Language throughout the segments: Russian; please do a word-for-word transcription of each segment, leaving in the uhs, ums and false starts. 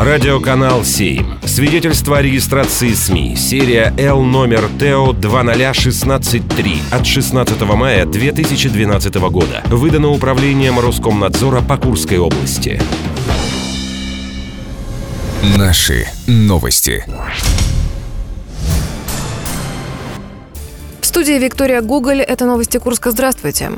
Радиоканал «Сейм». Свидетельство о регистрации СМИ. Серия Л номер тэ о два ноль один шесть три от шестнадцатого мая две тысячи двенадцатого года. Выдано Управлением Роскомнадзора по Курской области. Наши новости. В студии Виктория Гоголь. Это новости Курска. Здравствуйте.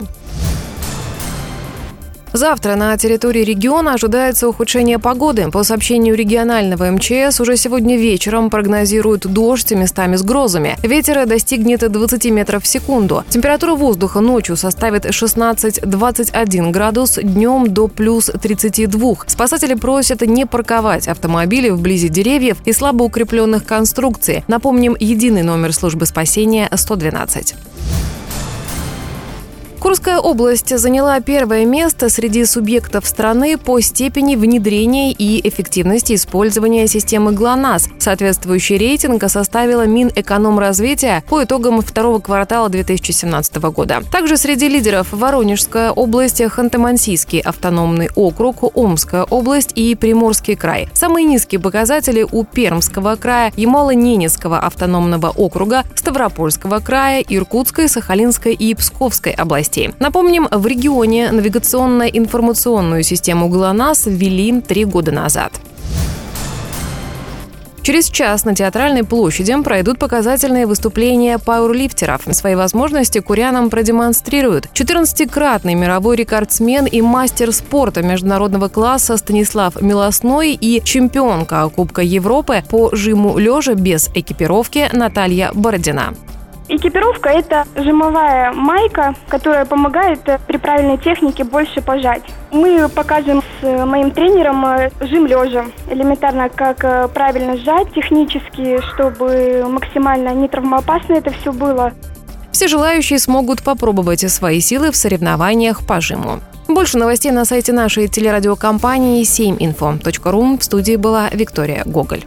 Завтра на территории региона ожидается ухудшение погоды. По сообщению регионального МЧС, уже сегодня вечером прогнозируют дождь, местами с грозами. Ветер достигнет двадцать метров в секунду. Температура воздуха ночью составит шестнадцать-двадцать один градус, днем до плюс тридцать два. Спасатели просят не парковать автомобили вблизи деревьев и слабо укрепленных конструкций. Напомним, единый номер службы спасения сто двенадцать. Курская область заняла первое место среди субъектов страны по степени внедрения и эффективности использования системы ГЛОНАСС. Соответствующий рейтинг составила Минэкономразвития по итогам второго квартала две тысячи семнадцатого года. Также среди лидеров Воронежская область, Ханты-Мансийский автономный округ, Омская область и Приморский край. Самые низкие показатели у Пермского края, Ямало-Ненецкого автономного округа, Ставропольского края, Иркутской, Сахалинской и Псковской областей. Напомним, в регионе навигационно-информационную систему ГЛОНАСС ввели три года назад. Через час на Театральной площади пройдут показательные выступления пауэрлифтеров. Свои возможности курянам продемонстрируют четырнадцатикратный мировой рекордсмен и мастер спорта международного класса Станислав Милосной и чемпионка Кубка Европы по жиму лежа без экипировки Наталья Бородина. Экипировка – это жимовая майка, которая помогает при правильной технике больше пожать. Мы покажем с моим тренером жим лежа. Элементарно, как правильно сжать технически, чтобы максимально не травмоопасно это все было. Все желающие смогут попробовать свои силы в соревнованиях по жиму. Больше новостей на сайте нашей телерадиокомпании семь инфо точка ру. В студии была Виктория Гоголь.